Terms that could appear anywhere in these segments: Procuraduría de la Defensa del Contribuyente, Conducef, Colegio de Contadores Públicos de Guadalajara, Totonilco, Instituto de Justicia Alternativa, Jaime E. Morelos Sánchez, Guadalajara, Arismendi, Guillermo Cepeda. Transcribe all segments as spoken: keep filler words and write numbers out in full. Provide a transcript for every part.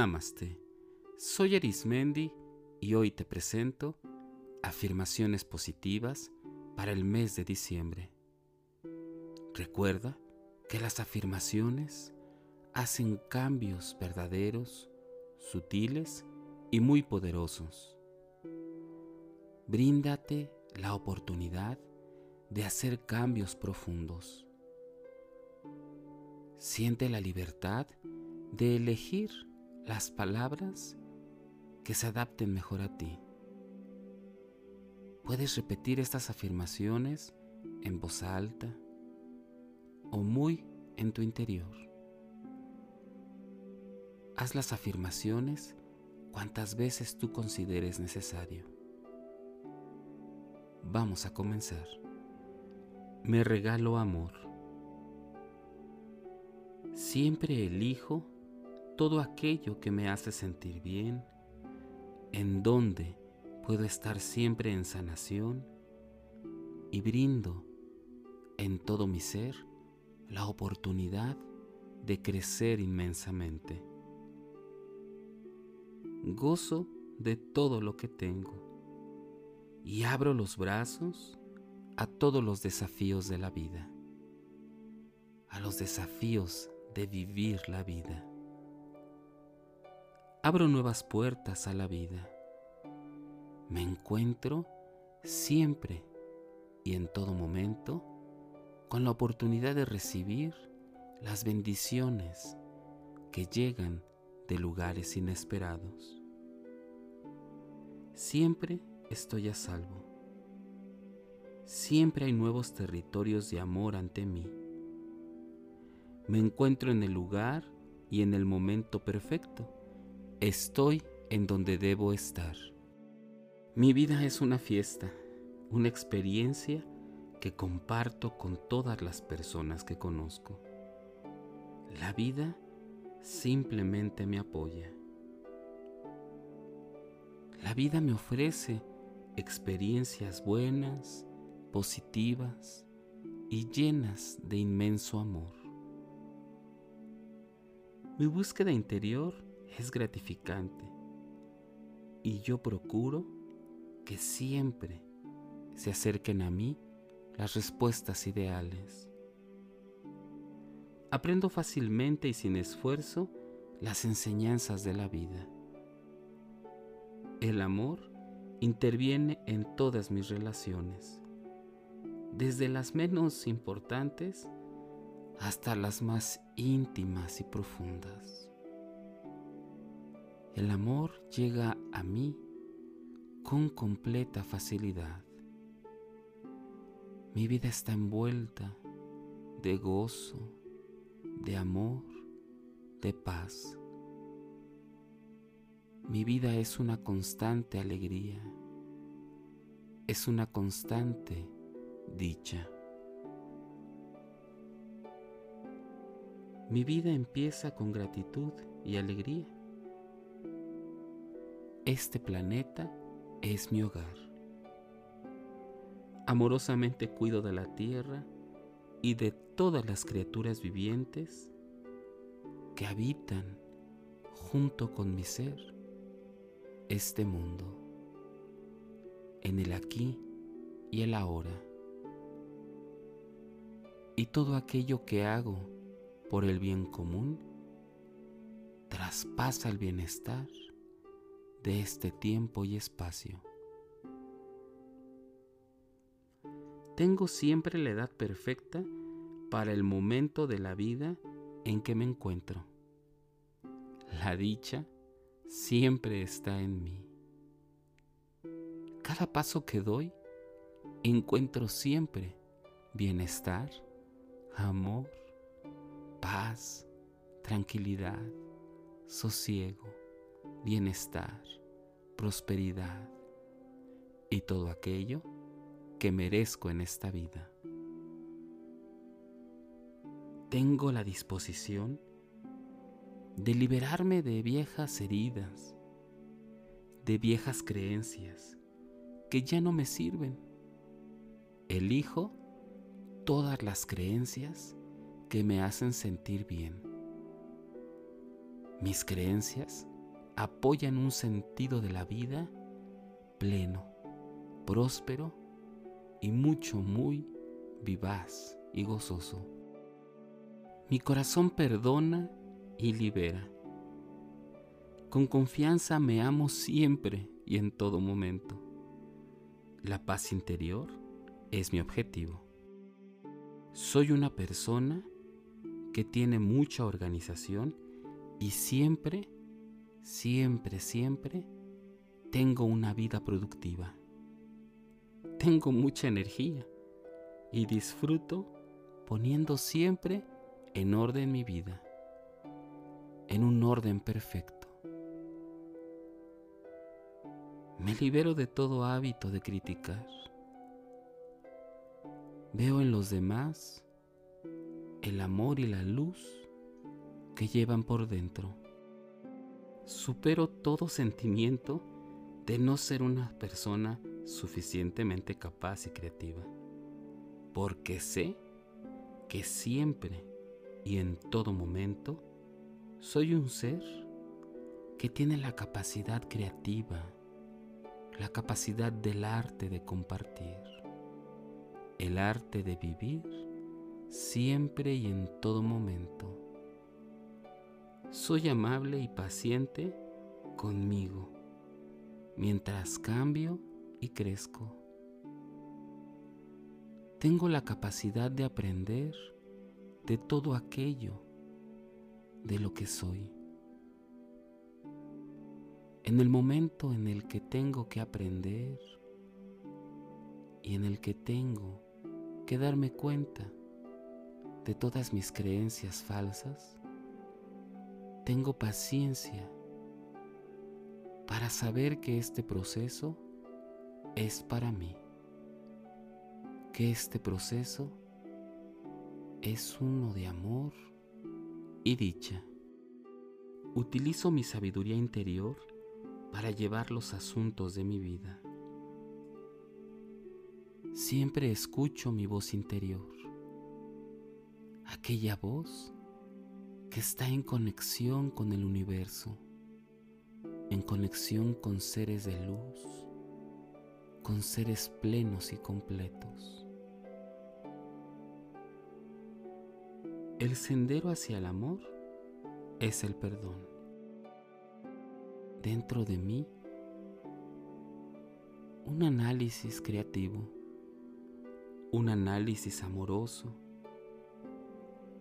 Namaste, soy Arismendi y hoy te presento afirmaciones positivas para el mes de diciembre. Recuerda que las afirmaciones hacen cambios verdaderos, sutiles y muy poderosos. Bríndate la oportunidad de hacer cambios profundos. Siente la libertad de elegir las palabras que se adapten mejor a ti. Puedes repetir estas afirmaciones en voz alta o muy en tu interior. Haz las afirmaciones cuantas veces tú consideres necesario. Vamos a comenzar. Me regalo amor. Siempre elijo todo aquello que me hace sentir bien, en donde puedo estar siempre en sanación, y brindo en todo mi ser la oportunidad de crecer inmensamente. Gozo de todo lo que tengo y abro los brazos a todos los desafíos de la vida, a los desafíos de vivir la vida. Abro nuevas puertas a la vida. Me encuentro siempre y en todo momento con la oportunidad de recibir las bendiciones que llegan de lugares inesperados. Siempre estoy a salvo. Siempre hay nuevos territorios de amor ante mí. Me encuentro en el lugar y en el momento perfecto. Estoy en donde debo estar. Mi vida es una fiesta, una experiencia que comparto con todas las personas que conozco. La vida simplemente me apoya. La vida me ofrece experiencias buenas, positivas y llenas de inmenso amor. Mi búsqueda interior es gratificante y yo procuro que siempre se acerquen a mí las respuestas ideales. Aprendo fácilmente y sin esfuerzo las enseñanzas de la vida. El amor interviene en todas mis relaciones, desde las menos importantes hasta las más íntimas y profundas. El amor llega a mí con completa facilidad. Mi vida está envuelta de gozo, de amor, de paz. Mi vida es una constante alegría, es una constante dicha. Mi vida empieza con gratitud y alegría. Este planeta es mi hogar. Amorosamente cuido de la tierra y de todas las criaturas vivientes que habitan junto con mi ser este mundo, en el aquí y el ahora. Y todo aquello que hago por el bien común traspasa el bienestar de este tiempo y espacio. Tengo siempre la edad perfecta para el momento de la vida en que me encuentro. La dicha siempre está en mí. Cada paso que doy, encuentro siempre bienestar, amor, paz, tranquilidad, sosiego, bienestar, prosperidad y todo aquello que merezco en esta vida. Tengo la disposición de liberarme de viejas heridas, de viejas creencias que ya no me sirven. Elijo todas las creencias que me hacen sentir bien. Mis creencias apoyan un sentido de la vida pleno, próspero y mucho, muy vivaz y gozoso. Mi corazón perdona y libera. Con confianza me amo siempre y en todo momento. La paz interior es mi objetivo. Soy una persona que tiene mucha organización y siempre, siempre, siempre tengo una vida productiva. Tengo mucha energía y disfruto poniendo siempre en orden mi vida, en un orden perfecto. Me libero de todo hábito de criticar. Veo en los demás el amor y la luz que llevan por dentro. Supero todo sentimiento de no ser una persona suficientemente capaz y creativa, porque sé que siempre y en todo momento soy un ser que tiene la capacidad creativa, la capacidad del arte de compartir, el arte de vivir siempre y en todo momento. Soy amable y paciente conmigo, mientras cambio y crezco. Tengo la capacidad de aprender de todo aquello de lo que soy. En el momento en el que tengo que aprender y en el que tengo que darme cuenta de todas mis creencias falsas, tengo paciencia para saber que este proceso es para mí, que este proceso es uno de amor y dicha. Utilizo mi sabiduría interior para llevar los asuntos de mi vida. Siempre escucho mi voz interior, aquella voz que está en conexión con el universo, en conexión con seres de luz, con seres plenos y completos. El sendero hacia el amor es el perdón. Dentro de mí, un análisis creativo, un análisis amoroso,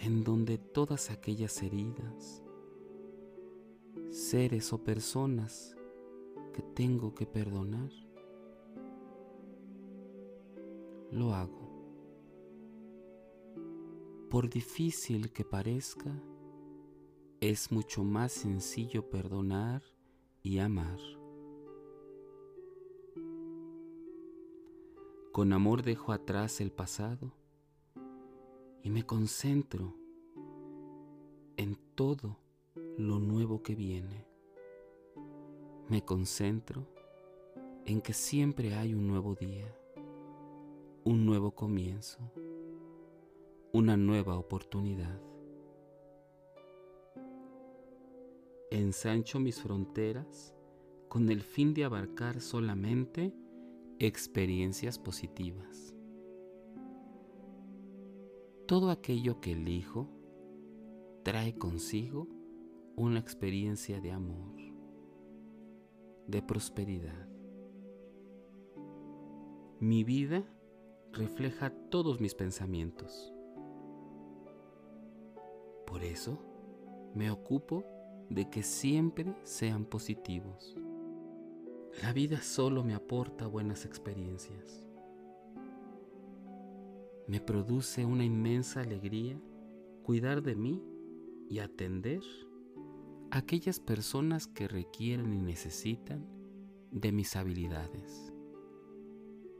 en donde todas aquellas heridas, seres o personas que tengo que perdonar, lo hago. Por difícil que parezca, es mucho más sencillo perdonar y amar. Con amor dejo atrás el pasado y me concentro en todo lo nuevo que viene. Me concentro en que siempre hay un nuevo día, un nuevo comienzo, una nueva oportunidad. Ensancho mis fronteras con el fin de abarcar solamente experiencias positivas. Todo aquello que elijo trae consigo una experiencia de amor, de prosperidad. Mi vida refleja todos mis pensamientos. Por eso me ocupo de que siempre sean positivos. La vida solo me aporta buenas experiencias. Me produce una inmensa alegría cuidar de mí y atender a aquellas personas que requieren y necesitan de mis habilidades.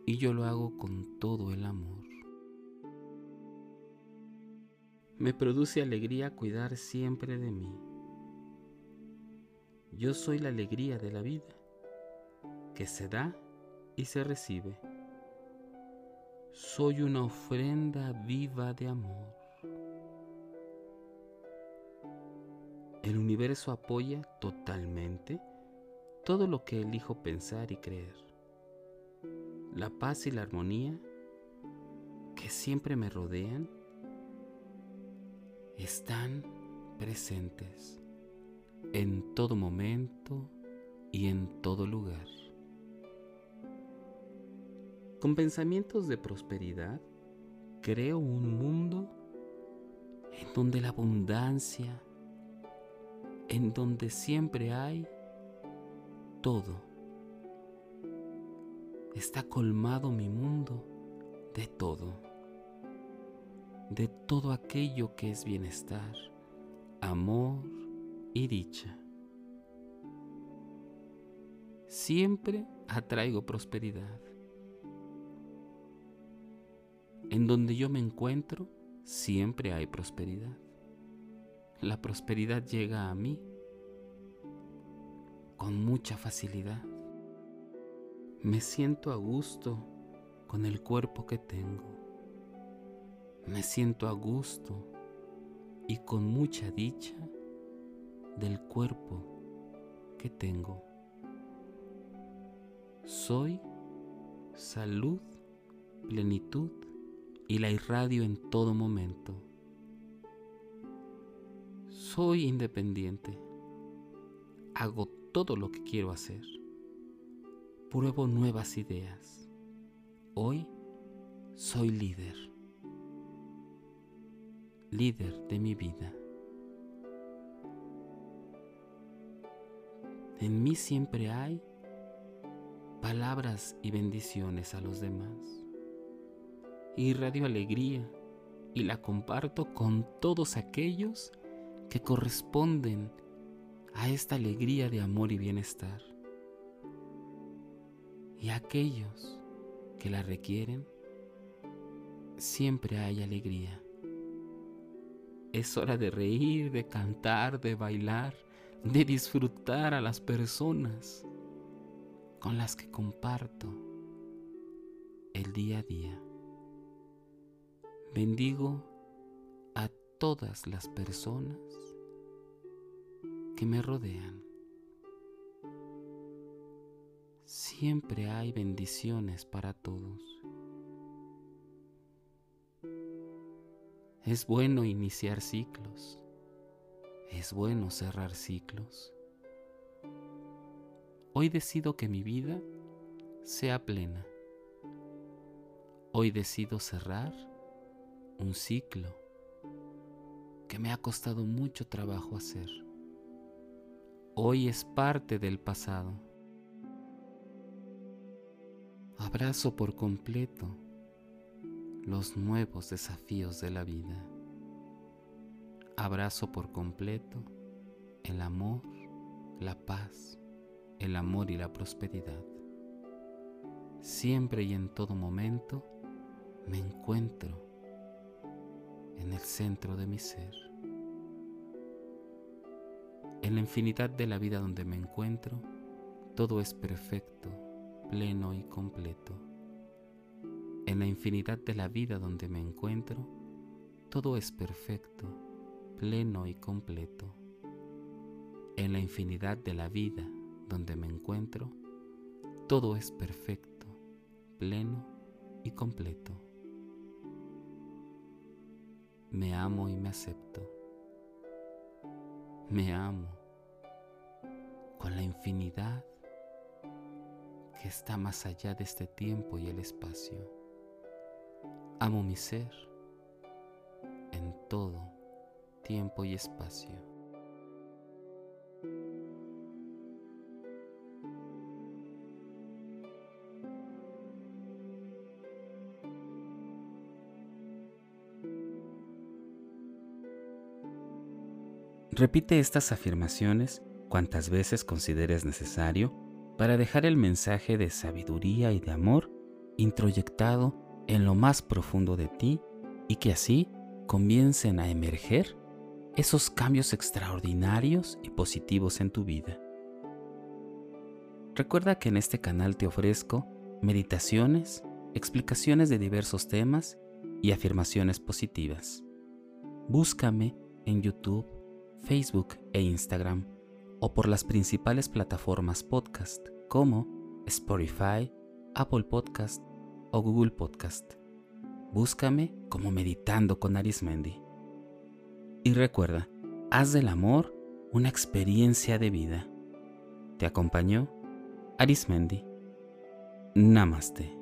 Y yo lo hago con todo el amor. Me produce alegría cuidar siempre de mí. Yo soy la alegría de la vida, que se da y se recibe. Soy una ofrenda viva de amor. El universo apoya totalmente todo lo que elijo pensar y creer. La paz y la armonía que siempre me rodean están presentes en todo momento y en todo lugar. Con pensamientos de prosperidad, creo un mundo en donde la abundancia, en donde siempre hay todo. Está colmado mi mundo de todo, de todo aquello que es bienestar, amor y dicha. Siempre atraigo prosperidad. En donde yo me encuentro, siempre hay prosperidad. La prosperidad llega a mí con mucha facilidad. Me siento a gusto con el cuerpo que tengo. Me siento a gusto y con mucha dicha del cuerpo que tengo. Soy salud, plenitud y la irradio en todo momento. Soy independiente. Hago todo lo que quiero hacer. Pruebo nuevas ideas. Hoy soy líder. Líder de mi vida. En mí siempre hay palabras y bendiciones a los demás. Irradio alegría y la comparto con todos aquellos que corresponden a esta alegría de amor y bienestar. Y aquellos que la requieren, siempre hay alegría. Es hora de reír, de cantar, de bailar, de disfrutar a las personas con las que comparto el día a día. Bendigo a todas las personas que me rodean. Siempre hay bendiciones para todos. Es bueno iniciar ciclos. Es bueno cerrar ciclos. Hoy decido que mi vida sea plena. Hoy decido cerrar un ciclo que me ha costado mucho trabajo hacer. Hoy es parte del pasado. Abrazo por completo los nuevos desafíos de la vida. Abrazo por completo el amor, la paz, el amor y la prosperidad. Siempre y en todo momento me encuentro en el centro de mi ser. En la infinidad de la vida donde me encuentro, todo es perfecto, pleno y completo. En la infinidad de la vida donde me encuentro, todo es perfecto, pleno y completo. En la infinidad de la vida donde me encuentro, todo es perfecto, pleno y completo. Me amo y me acepto. Me amo con la infinidad que está más allá de este tiempo y el espacio. Amo mi ser en todo tiempo y espacio. Repite estas afirmaciones cuantas veces consideres necesario para dejar el mensaje de sabiduría y de amor introyectado en lo más profundo de ti y que así comiencen a emerger esos cambios extraordinarios y positivos en tu vida. Recuerda que en este canal te ofrezco meditaciones, explicaciones de diversos temas y afirmaciones positivas. Búscame en YouTube, Facebook e Instagram, o por las principales plataformas podcast como Spotify, Apple Podcast o Google Podcast. Búscame como Meditando con Arismendi. Y recuerda, haz del amor una experiencia de vida. Te acompañó Arismendi. Namaste.